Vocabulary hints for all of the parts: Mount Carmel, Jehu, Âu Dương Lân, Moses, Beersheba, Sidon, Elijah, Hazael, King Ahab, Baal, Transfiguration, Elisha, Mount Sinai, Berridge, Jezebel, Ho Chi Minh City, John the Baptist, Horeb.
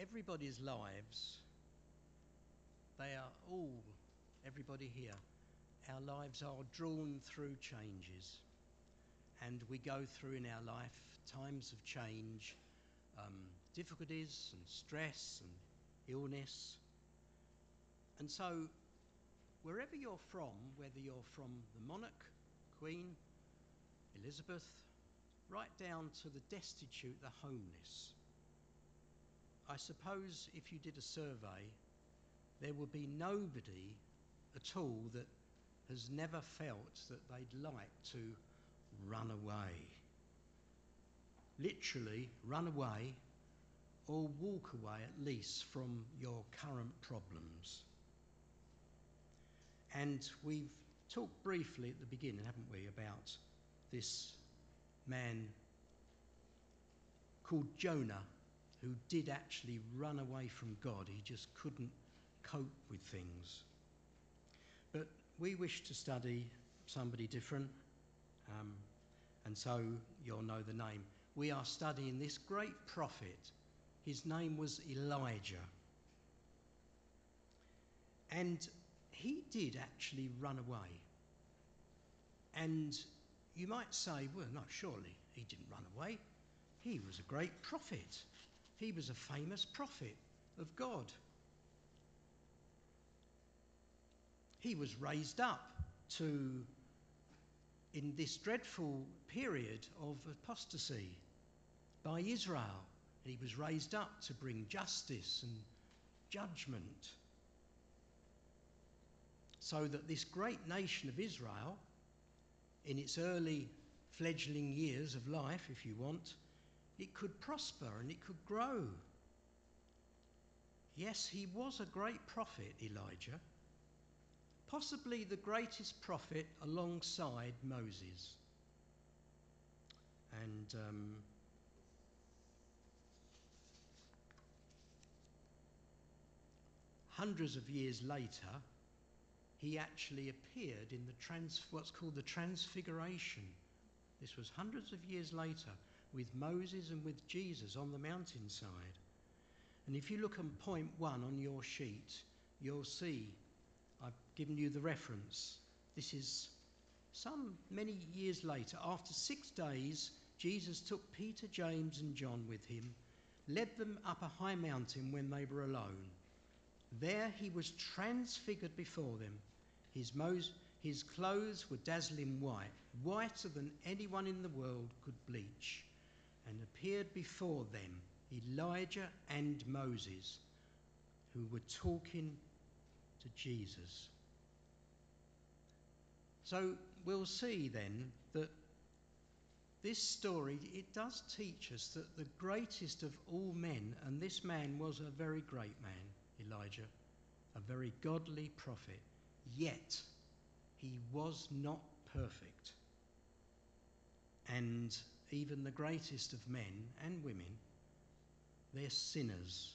everybody's lives, they are all, everybody here, our lives are drawn through changes. And we go through in our life times of change, difficulties and stress and illness. And so wherever you're from, whether you're from the monarch, Queen Elizabeth, right down to the destitute, the homeless, I suppose if you did a survey, there would be nobody at all that has never felt that they'd like to run away. Literally run away or walk away at least from your current problems. And we've talked briefly at the beginning, haven't we, about this man called Jonah who did actually run away from God. He just couldn't cope with things. But we wish to study somebody different. And so you'll know the name. We are studying this great prophet. His name was Elijah. And he did actually run away. And you might say, well, no, surely he didn't run away. He was a great prophet. He was a famous prophet of God. He was raised up to, in this dreadful period of apostasy by Israel, he was raised up to bring justice and judgment so that this great nation of Israel, in its early fledgling years of life, if you want, it could prosper and it could grow. Yes, he was a great prophet, Elijah. Possibly the greatest prophet alongside Moses. And hundreds of years later, he actually appeared in the what's called the Transfiguration. This was hundreds of years later with Moses and with Jesus on the mountainside. And if you look on point 1 on your sheet, you'll see I've given you the reference. This is many years later. After 6 days, Jesus took Peter, James and John with him, led them up a high mountain when they were alone. There he was transfigured before them. His clothes were dazzling white, whiter than anyone in the world could bleach, and appeared before them Elijah and Moses, who were talking to Jesus. So we'll see then that this story, it does teach us that the greatest of all men, and this man was a very great man, Elijah, a very godly prophet, yet he was not perfect. And even the greatest of men and women, they're sinners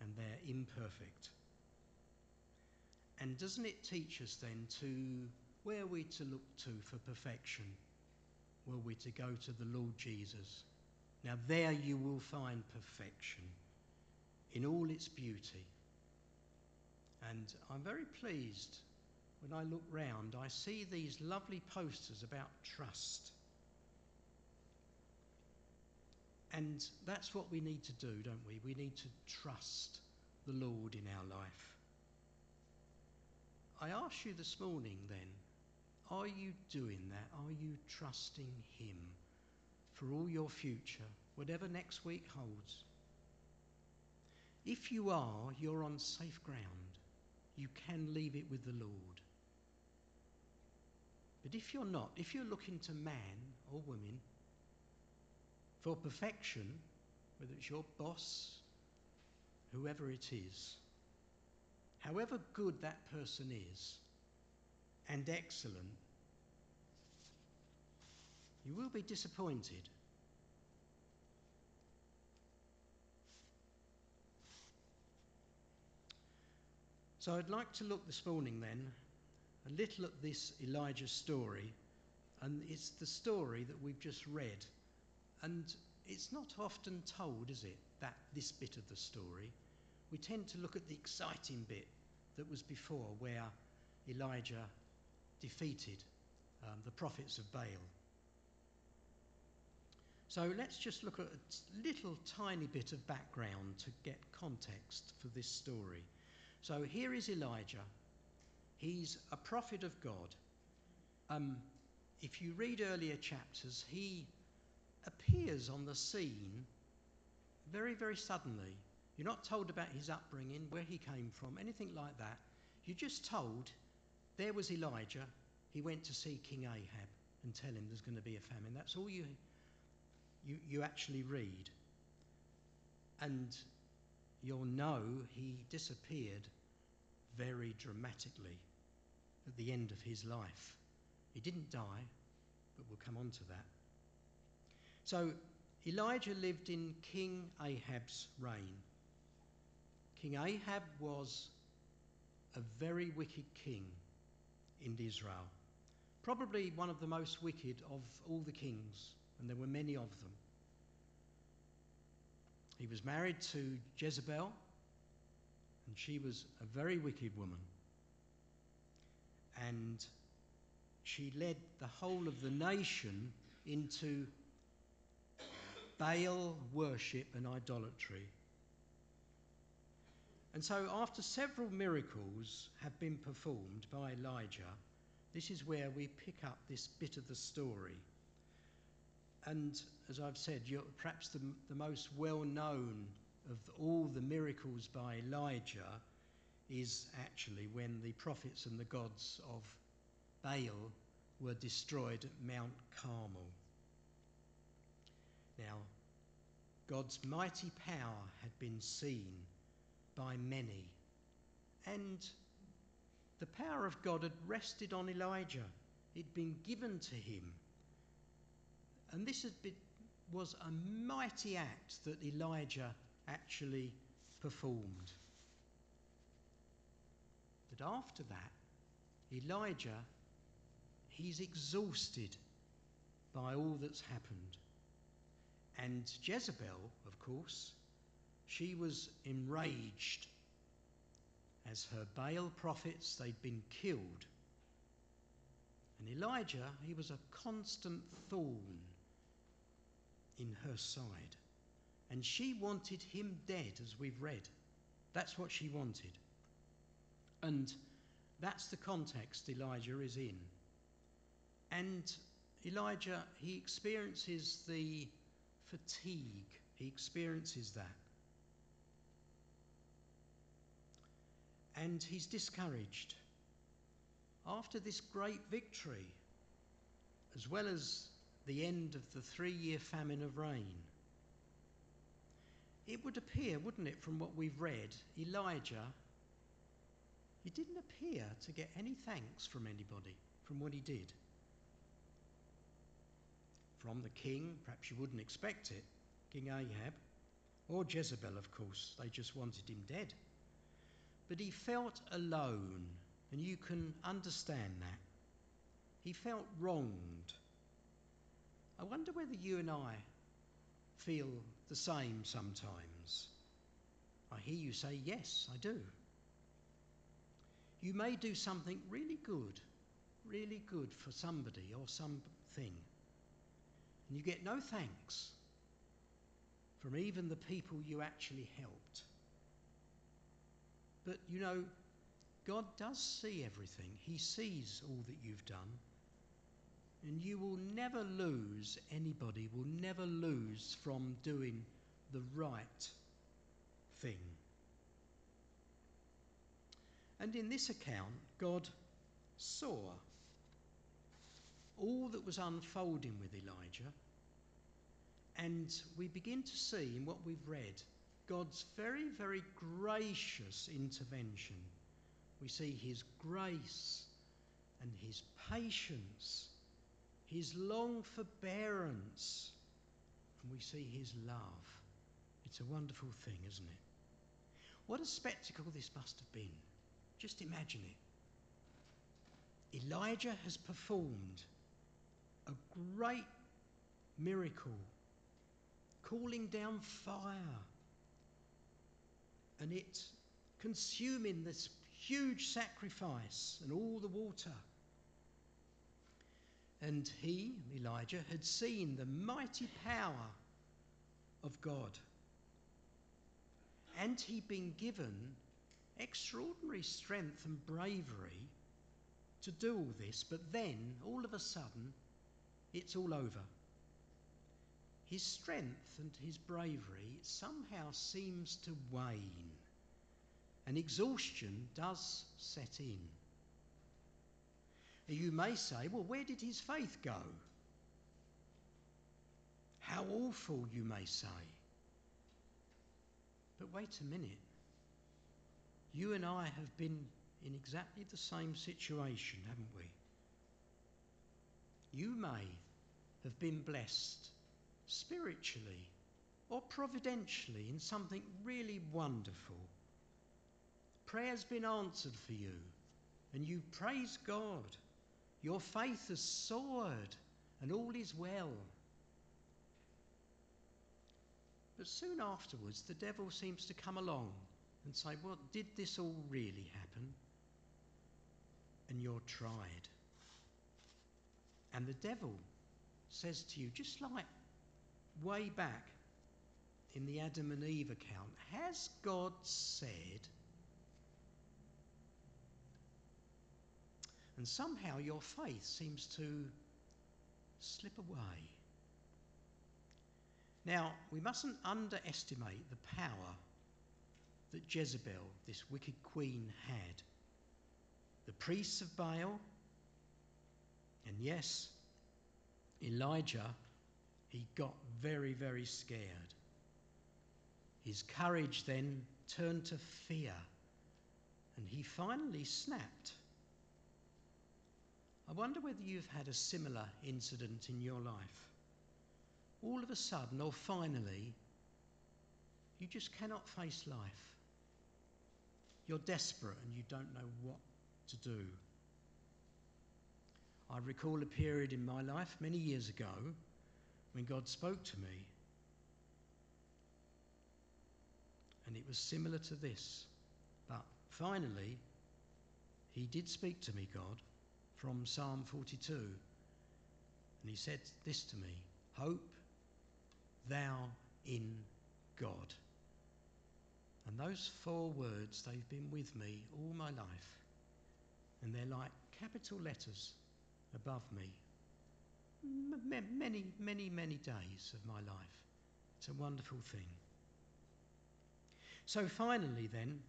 and they're imperfect. And doesn't it teach us then to, where are we to look to for perfection? Well, we're to go to the Lord Jesus. Now there you will find perfection in all its beauty. And I'm very pleased when I look round, I see these lovely posters about trust. And that's what we need to do, don't we? We need to trust the Lord in our life. I ask you this morning then, are you doing that? Are you trusting him for all your future, whatever next week holds? If you are, you're on safe ground. You can leave it with the Lord. But if you're not, if you're looking to man or woman for perfection, whether it's your boss, whoever it is, however good that person is, and excellent, you will be disappointed. So I'd like to look this morning then a little at this Elijah story, and it's the story that we've just read. And It's not often told, is it, that this bit of the story? We tend to look at the exciting bit that was before, where Elijah defeated the prophets of Baal. So let's just look at a little tiny bit of background to get context for this story. So here is Elijah. He's a prophet of God. If you read earlier chapters, he appears on the scene very, very suddenly. You're not told about his upbringing, where he came from, anything like that. You're just told there was Elijah. He went to see King Ahab and tell him there's going to be a famine. That's all you actually read, and you'll know he disappeared very dramatically at the end of his life. He didn't die, but we'll come on to that. So Elijah lived in King Ahab's reign. King Ahab was a very wicked king in Israel, probably one of the most wicked of all the kings, and there were many of them. He was married to Jezebel, and she was a very wicked woman. And she led the whole of the nation into Baal worship and idolatry. And so after several miracles have been performed by Elijah, this is where we pick up this bit of the story. And as I've said, perhaps the most well-known of all the miracles by Elijah is actually when the prophets and the gods of Baal were destroyed at Mount Carmel. Now, God's mighty power had been seen by many, and the power of God had rested on Elijah. It had been given to him. And this was a mighty act that Elijah actually performed. But after that, Elijah, he's exhausted by all that's happened. And Jezebel, of course, she was enraged, as her Baal prophets, they'd been killed. And Elijah, he was a constant thorn in her side, and she wanted him dead, as we've read. That's what she wanted, and that's the context Elijah is in. And Elijah, he experiences the fatigue, he experiences that, and he's discouraged. After this great victory, as well as the end of the 3-year famine of rain, it would appear, wouldn't it, from what we've read, Elijah, he didn't appear to get any thanks from anybody, from what he did. From the king, perhaps you wouldn't expect it, King Ahab, or Jezebel, of course, they just wanted him dead. But he felt alone, and you can understand that. He felt wronged. I wonder whether you and I feel the same sometimes. I hear you say, yes, I do. You may do something really good for somebody or something, and you get no thanks from even the people you actually helped. But you know, God does see everything. He sees all that you've done. And you will never lose, anybody will never lose from doing the right thing. And in this account, God saw all that was unfolding with Elijah. And we begin to see in what we've read, God's very, very gracious intervention. We see his grace and his patience, his long forbearance, and we see his love. It's a wonderful thing, isn't it? What a spectacle this must have been. Just imagine it. Elijah has performed a great miracle calling down fire and it consuming this huge sacrifice and all the water. And he, Elijah, had seen the mighty power of God. And he'd been given extraordinary strength and bravery to do all this, but then, all of a sudden, it's all over. His strength and his bravery somehow seems to wane, and exhaustion does set in. You may say, well, where did his faith go? How awful, you may say. But wait a minute. You and I have been in exactly the same situation, haven't we? You may have been blessed spiritually or providentially in something really wonderful. Prayer's been answered for you, and you praise God. Your faith has soared, and all is well. But soon afterwards, the devil seems to come along and say, well, did this all really happen? And you're tried. And the devil says to you, just like way back in the Adam and Eve account, has God said? And somehow your faith seems to slip away. Now, we mustn't underestimate the power that Jezebel, this wicked queen, had. The priests of Baal, and yes, Elijah, he got very, very scared. His courage then turned to fear, and he finally snapped. I wonder whether you've had a similar incident in your life. All of a sudden, or finally, you just cannot face life. You're desperate and you don't know what to do. I recall a period in my life many years ago when God spoke to me, and it was similar to this. But finally, he did speak to me, God, from Psalm 42, and he said this to me, hope thou in God. And those four words, they've been with me all my life, and they're like capital letters above me many, many, many days of my life. It's a wonderful thing. So finally then,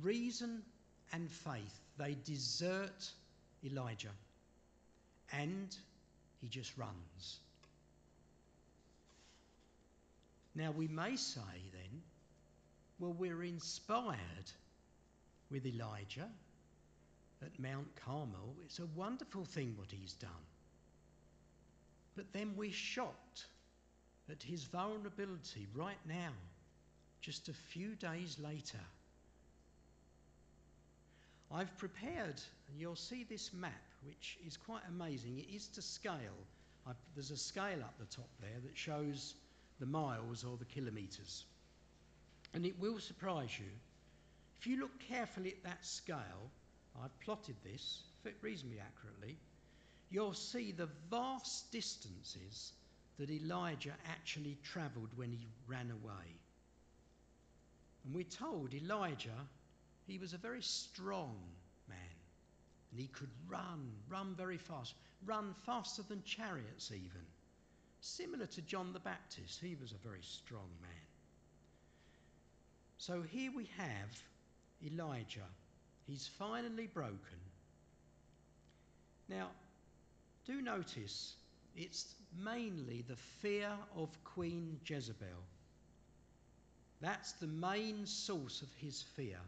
reason and faith, they desert Elijah, and he just runs. Now we may say then, well, we're inspired with Elijah at Mount Carmel. It's a wonderful thing what he's done. But then we're shocked at his vulnerability right now, just a few days later. I've prepared, and you'll see this map, which is quite amazing. It is to scale. There's a scale up the top there that shows the miles or the kilometres. And it will surprise you. If you look carefully at that scale, I've plotted this reasonably accurately, you'll see the vast distances that Elijah actually travelled when he ran away. And we're told Elijah, he was a very strong man, and he could run very fast, run faster than chariots even. Similar to John the Baptist, he was a very strong man. So here we have Elijah. He's finally broken. Now, do notice it's mainly the fear of Queen Jezebel. That's the main source of his fear.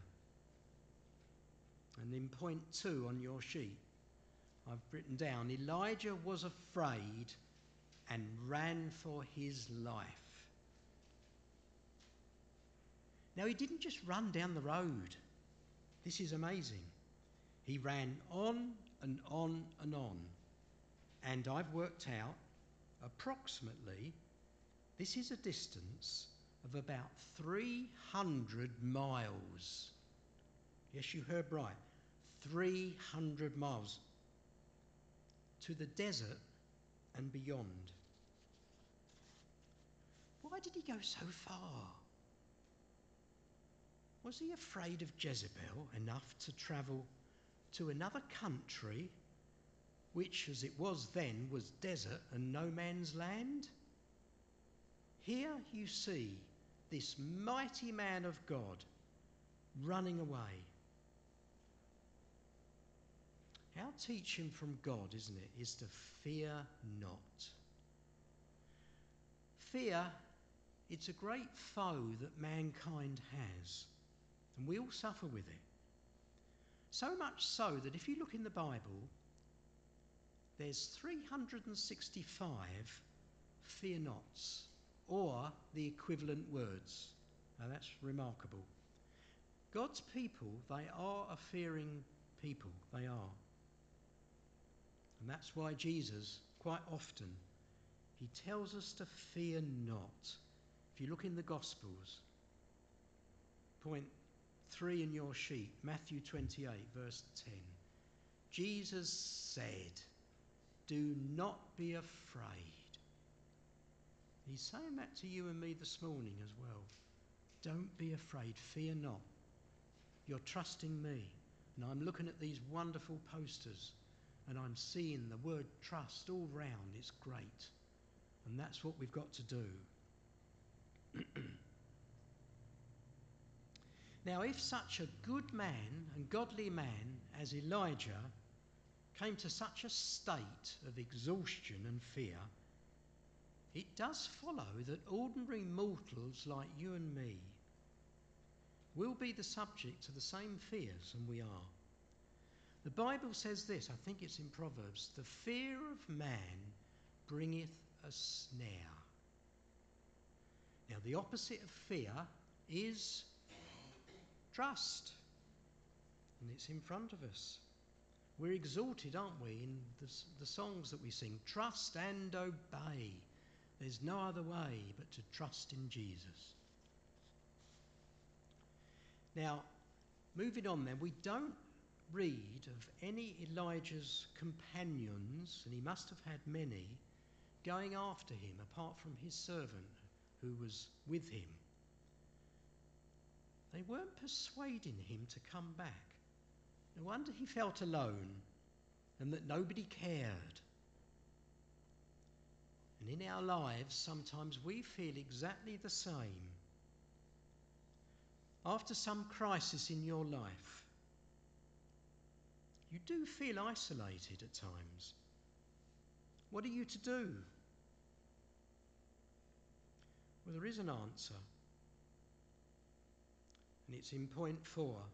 And in point 2 on your sheet, I've written down, Elijah was afraid and ran for his life. Now, he didn't just run down the road. This is amazing. He ran on and on and on. And I've worked out approximately This is a distance of about 300 miles. Yes, you heard right. 300 miles to the desert and beyond. Why did he go so far? Was he afraid of Jezebel enough to travel to another country, which as it was then was desert and no man's land? Here you see this mighty man of God running away. Our teaching from God, isn't it, is to fear not. Fear, it's a great foe that mankind has, and we all suffer with it. So much so that if you look in the Bible, there's 365 fear nots, or the equivalent words. Now that's remarkable. God's people, they are a fearing people, they are. And that's why Jesus, quite often, he tells us to fear not. If you look in the Gospels, point 3 in your sheet, Matthew 28, verse 10. Jesus said, "Do not be afraid." He's saying that to you and me this morning as well. Don't be afraid, fear not. You're trusting me. And I'm looking at these wonderful posters, and I'm seeing the word trust all round. It's great. And that's what we've got to do. Now, if such a good man and godly man as Elijah came to such a state of exhaustion and fear, it does follow that ordinary mortals like you and me will be the subject to the same fears, and we are. The Bible says this, I think it's in Proverbs, "The fear of man bringeth a snare." Now, the opposite of fear is trust, and it's in front of us. We're exalted, aren't we, in the songs that we sing, trust and obey. There's no other way but to trust in Jesus. Now, moving on then, we don't read of any Elijah's companions, and he must have had many, going after him, apart from his servant who was with him. They weren't persuading him to come back. No wonder he felt alone and that nobody cared. And in our lives, sometimes we feel exactly the same. After some crisis in your life, you do feel isolated at times. What are you to do? Well, there is an answer. And it's in point 4,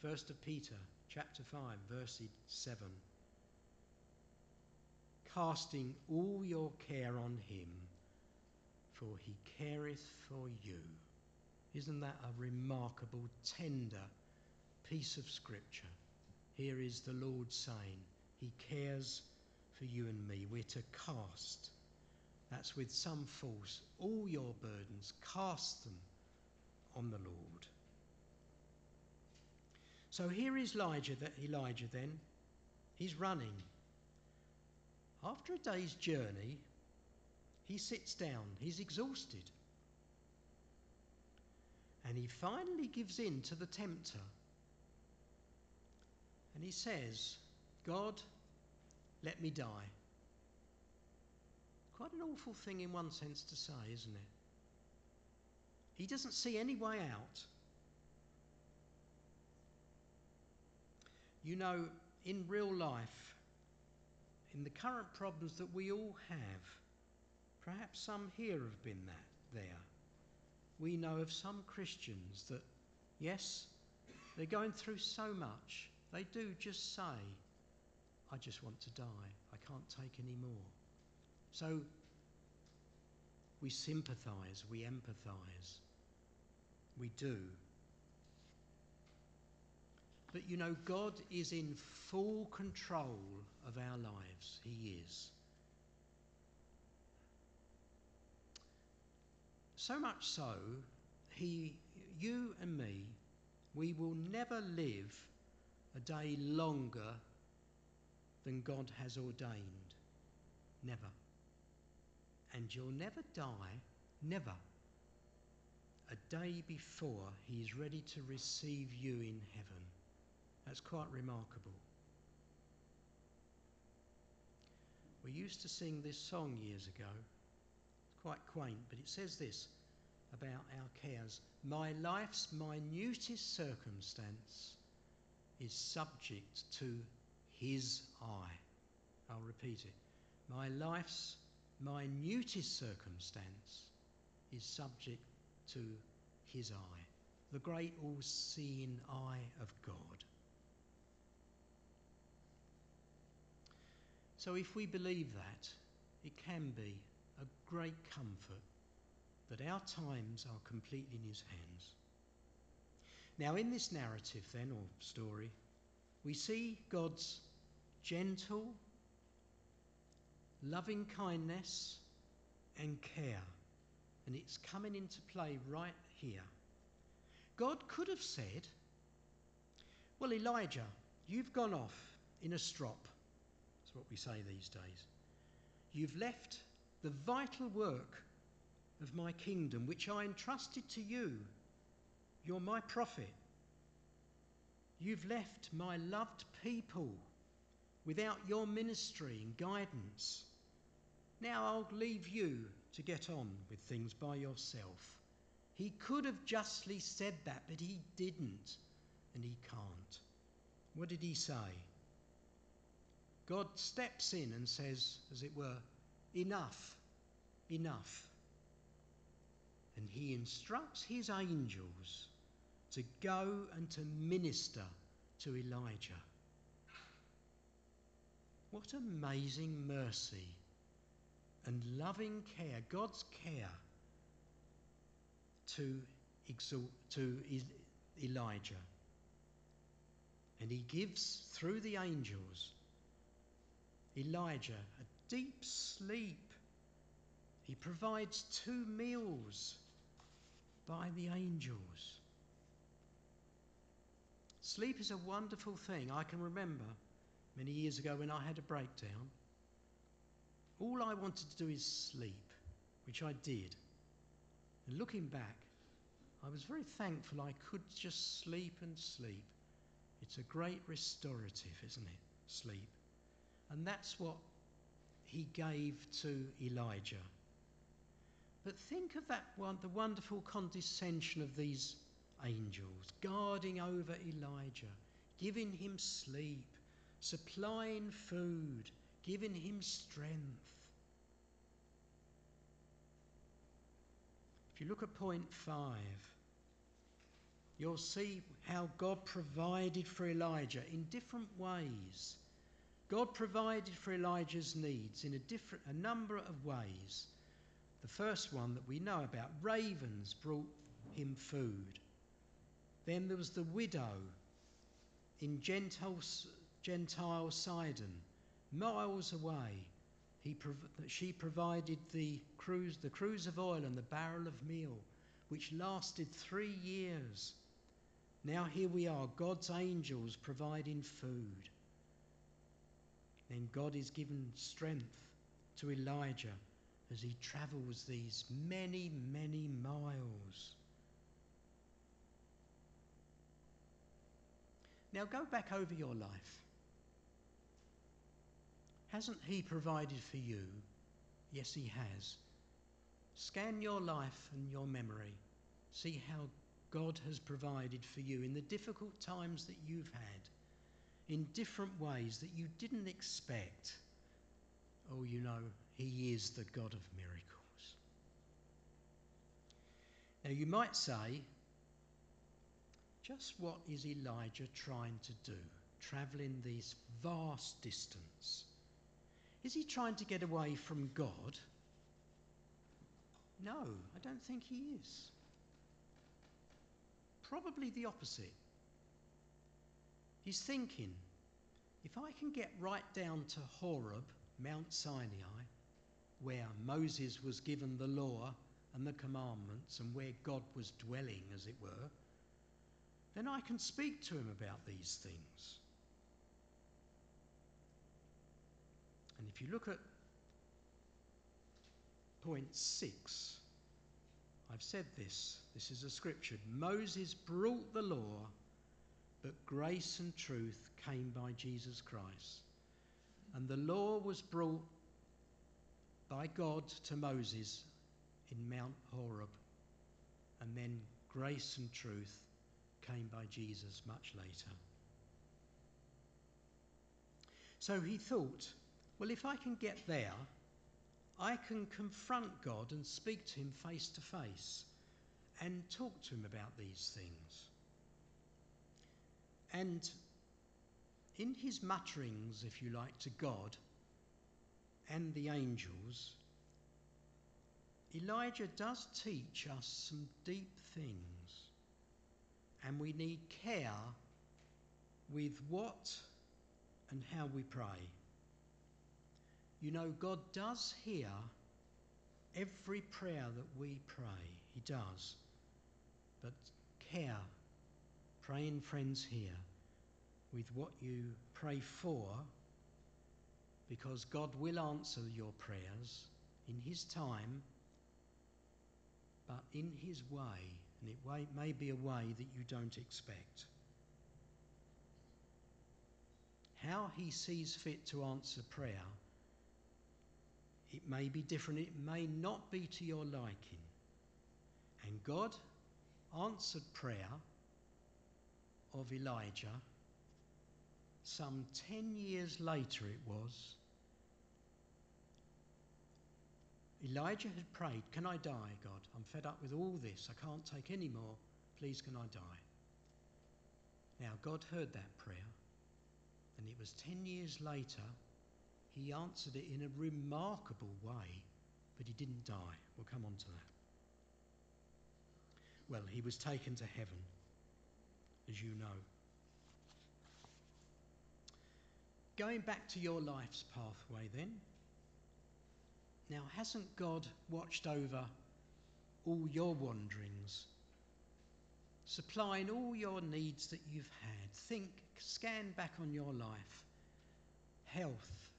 1 Peter chapter 5, verse 7. "Casting all your care on him, for he careth for you." Isn't that a remarkable, tender piece of scripture? Here is the Lord saying, he cares for you and me. We're to cast, that's with some force, all your burdens, cast them on the Lord. So here is Elijah then. He's running. After a day's journey, he sits down. He's exhausted. And he finally gives in to the tempter. And he says, "God, let me die." Quite an awful thing in one sense to say, isn't it? He doesn't see any way out. You know, in real life, in the current problems that we all have, perhaps some here have been there. We know of some Christians that, yes, they're going through so much, they do just say, "I just want to die, I can't take any more." So we sympathise, we empathise, we do. But you know, God is in full control of our lives, he is. So much so, you and me, we will never live a day longer than God has ordained. Never. And you'll never die, never, a day before he is ready to receive you in heaven. That's quite remarkable. We used to sing this song years ago. It's quite quaint, but it says this about our cares. My life's minutest circumstance is subject to his eye. I'll repeat it. My life's minutest circumstance is subject to his eye, the great all-seeing eye of God. So if we believe that, it can be a great comfort that our times are completely in his hands. Now in this narrative then, or story, we see God's gentle, loving kindness and care, and it's coming into play right here. God could have said, well, Elijah, you've gone off in a strop. That's what we say these days. You've left the vital work of my kingdom, which I entrusted to you. You're my prophet. You've left my loved people without your ministry and guidance. Now I'll leave you to get on with things by yourself. He could have justly said that, but he didn't, and he can't. What did he say? God steps in and says, as it were, enough, enough. And he instructs his angels to go and to minister to Elijah. What amazing mercy and loving care, God's care to Elijah. And he gives, through the angels, Elijah a deep sleep. He provides 2 meals by the angels. Sleep is a wonderful thing. I can remember many years ago when I had a breakdown. All I wanted to do is sleep, which I did. And looking back, I was very thankful I could just sleep and sleep. It's a great restorative, isn't it? Sleep. And that's what he gave to Elijah. But think of that one, the wonderful condescension of these angels, guarding over Elijah, giving him sleep, supplying food, giving him strength. If you look at point 5, you'll see how God provided for Elijah in different ways. God provided for Elijah's needs in a number of ways. The first one that we know about, ravens brought him food. Then there was the widow in Gentile Sidon, miles away. She provided the cruse of oil and the barrel of meal, which lasted 3 years. Now here we are, God's angels providing food. Then God is given strength to Elijah as he travels these many, many miles. Now go back over your life. Hasn't he provided for you? Yes, he has. Scan your life and your memory. See how God has provided for you in the difficult times that you've had, in different ways that you didn't expect. Oh, you know, he is the God of miracles. Now you might say, just what is Elijah trying to do, travelling this vast distance? Is he trying to get away from God? No, I don't think he is. Probably the opposite. He's thinking, if I can get right down to Horeb, Mount Sinai, where Moses was given the law and the commandments and where God was dwelling, as it were, then I can speak to him about these things. And if you look at point 6, I've said this is a scripture. Moses brought the law, but grace and truth came by Jesus Christ. And the law was brought by God to Moses in Mount Horeb. And then grace and truth came by Jesus much later. So he thought, well, if I can get there, I can confront God and speak to him face to face and talk to him about these things. And in his mutterings, if you like, to God and the angels, Elijah does teach us some deep things, and we need care with what and how we pray. You know, God does hear every prayer that we pray. He does. But care, praying friends, here with what you pray for, because God will answer your prayers in his time, but in his way, and it may be a way that you don't expect. How he sees fit to answer prayer, it may be different, it may not be to your liking. And God answered prayer of Elijah some 10 years later it was. Elijah had prayed, "Can I die, God? I'm fed up with all this. I can't take any more. Please, can I die?" Now, God heard that prayer, and it was 10 years later he answered it in a remarkable way, but he didn't die. We'll come on to that. Well, he was taken to heaven, as you know. Going back to your life's pathway then, now hasn't God watched over all your wanderings, supplying all your needs that you've had? Scan back on your life, health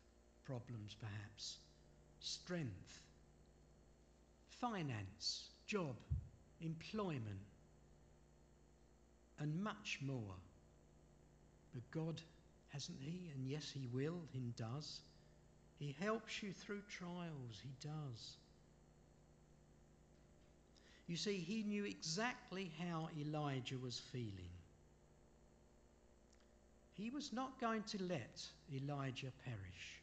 problems perhaps, strength, finance, job, employment, and much more. But God, hasn't he? And yes, he will and does. He helps you through trials, he does. You see, he knew exactly how Elijah was feeling. He was not going to let Elijah perish.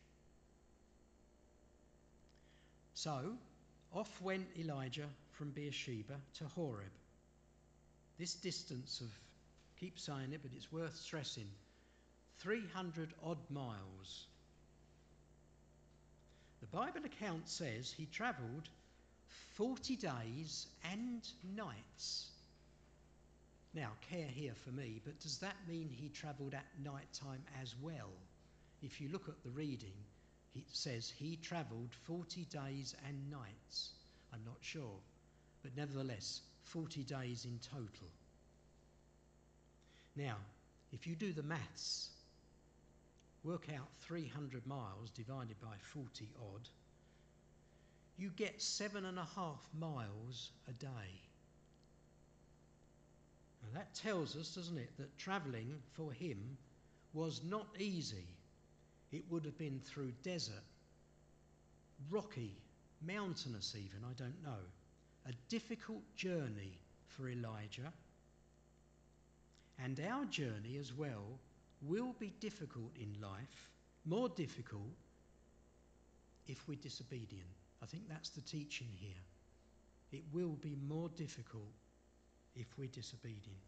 So, off went Elijah from Beersheba to Horeb. This distance of, keep saying it, but it's worth stressing, 300 odd miles. The Bible account says he travelled 40 days and nights. Now, care here for me, but does that mean he travelled at night time as well? If you look at the reading, it says he travelled 40 days and nights. I'm not sure, but nevertheless, 40 days in total. Now, if you do the maths, work out 300 miles divided by 40 odd, you get 7.5 miles a day. Now that tells us, doesn't it, that travelling for him was not easy. It would have been through desert, rocky, mountainous even, I don't know. A difficult journey for Elijah. And our journey as well will be difficult in life, more difficult if we're disobedient. I think that's the teaching here. It will be more difficult if we're disobedient.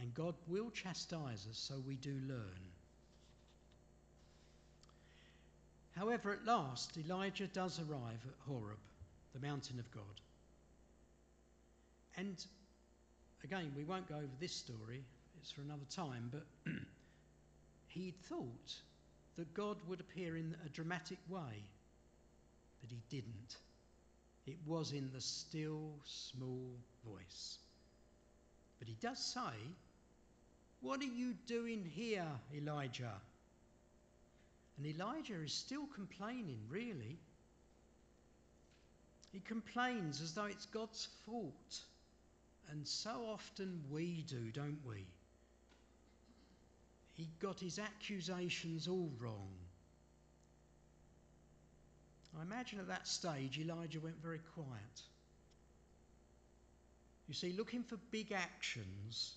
And God will chastise us so we do learn. However, at last, Elijah does arrive at Horeb, the mountain of God. And again, we won't go over this story, it's for another time, but he thought that God would appear in a dramatic way, but he didn't. It was in the still, small voice. But he does say, "What are you doing here, Elijah?" And Elijah is still complaining, really. He complains as though it's God's fault. And so often we do, don't we? He got his accusations all wrong. I imagine at that stage Elijah went very quiet. You see, looking for big actions,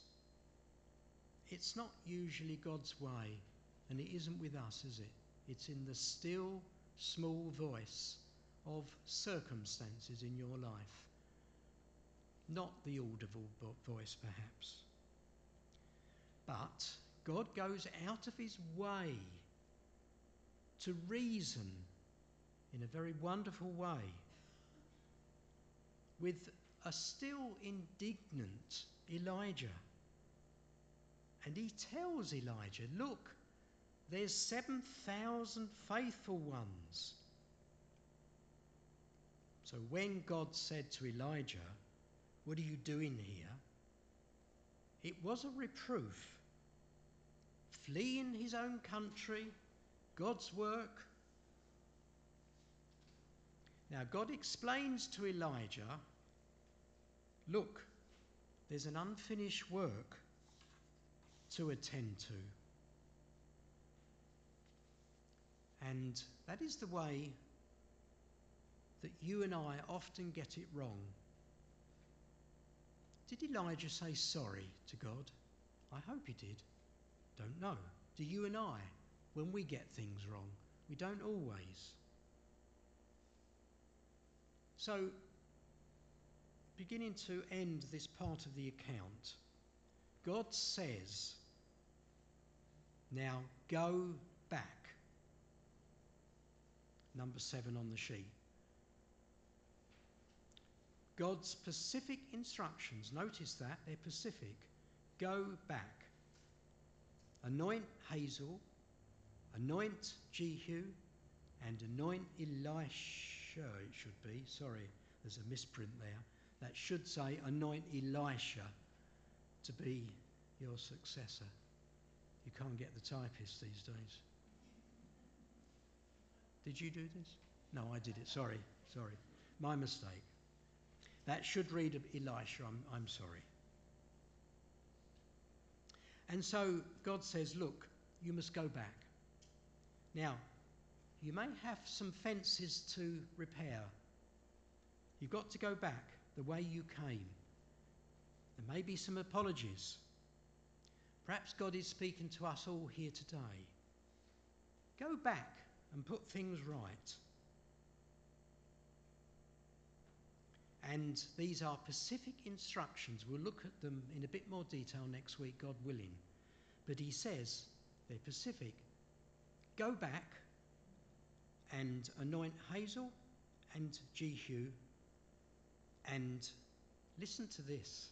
it's not usually God's way, and it isn't with us, is it? It's in the still, small voice of circumstances in your life, not the audible voice perhaps. But God goes out of his way to reason in a very wonderful way with a still indignant Elijah. And he tells Elijah, "Look, there's 7,000 faithful ones." So when God said to Elijah, "What are you doing here?" it was a reproof. Fleeing his own country, God's work. Now God explains to Elijah, "Look, there's an unfinished work to attend to." And that is the way that you and I often get it wrong. Did Elijah say sorry to God? I hope he did. Don't know. Do you and I, when we get things wrong? We don't always. So, beginning to end this part of the account, God says, "Now go back." Number 7 on the sheet. God's specific instructions, notice that, they're specific. Go back. Anoint Hazael, anoint Jehu, and anoint Elisha, it should be. Sorry, there's a misprint there. That should say anoint Elisha to be your successor. You can't get the typist these days. Did you do this? No, I did it. Sorry. My mistake. That should read of Elisha. I'm sorry. And so God says, "Look, you must go back. Now, you may have some fences to repair. You've got to go back the way you came. There may be some apologies." Perhaps God is speaking to us all here today. Go back and put things right. And these are specific instructions. We'll look at them in a bit more detail next week, God willing. But he says they're specific. Go back and anoint Hazael and Jehu, and listen to this.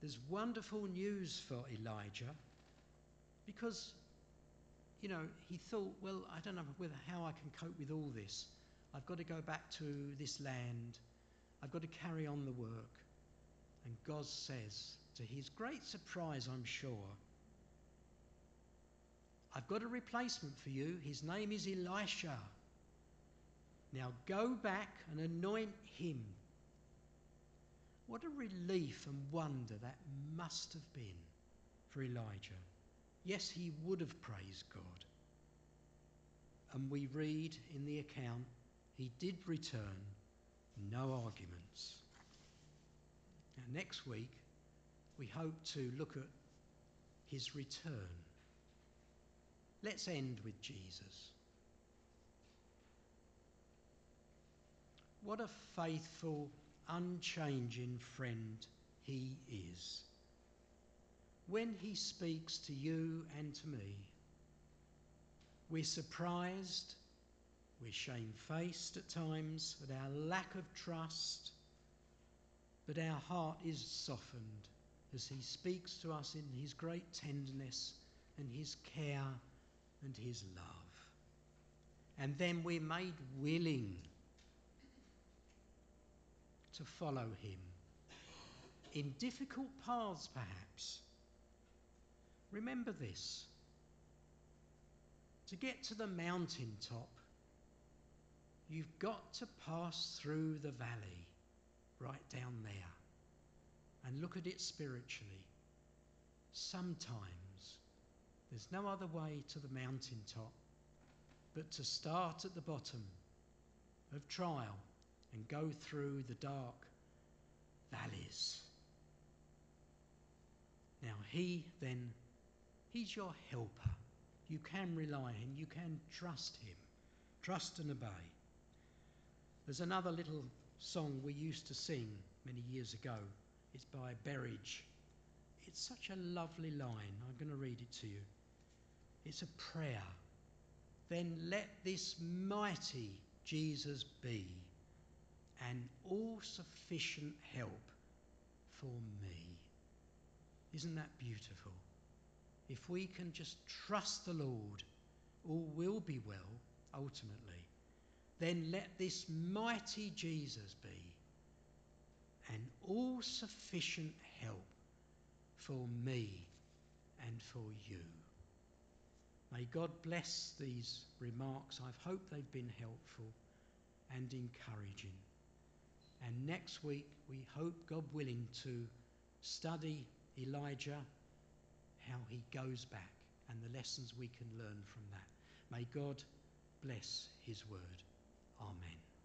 There's wonderful news for Elijah, because, you know, he thought, well, I don't know how I can cope with all this. I've got to go back to this land. I've got to carry on the work. And God says, to his great surprise, I'm sure, "I've got a replacement for you. His name is Elisha. Now go back and anoint him." What a relief and wonder that must have been for Elijah. Yes, he would have praised God. And we read in the account, he did return, no arguments. Now, next week, we hope to look at his return. Let's end with Jesus. What a faithful, unchanging friend he is. When he speaks to you and to me, we're surprised. We're shamefaced at times at our lack of trust, but our heart is softened as he speaks to us in his great tenderness and his care and his love. And then we're made willing to follow him, in difficult paths perhaps. Remember this. To get to the mountaintop, you've got to pass through the valley right down there and look at it spiritually. Sometimes there's no other way to the mountaintop but to start at the bottom of trial and go through the dark valleys. Now he's your helper. You can rely on him, you can trust him. Trust and obey. There's another little song we used to sing many years ago. It's by Berridge. It's such a lovely line. I'm going to read it to you. It's a prayer. Then let this mighty Jesus be an all-sufficient help for me. Isn't that beautiful? If we can just trust the Lord, all will be well ultimately. Then let this mighty Jesus be an all-sufficient help for me and for you. May God bless these remarks. I hope they've been helpful and encouraging. And next week, we hope, God willing, to study Elijah, how he goes back, and the lessons we can learn from that. May God bless his word. Amen.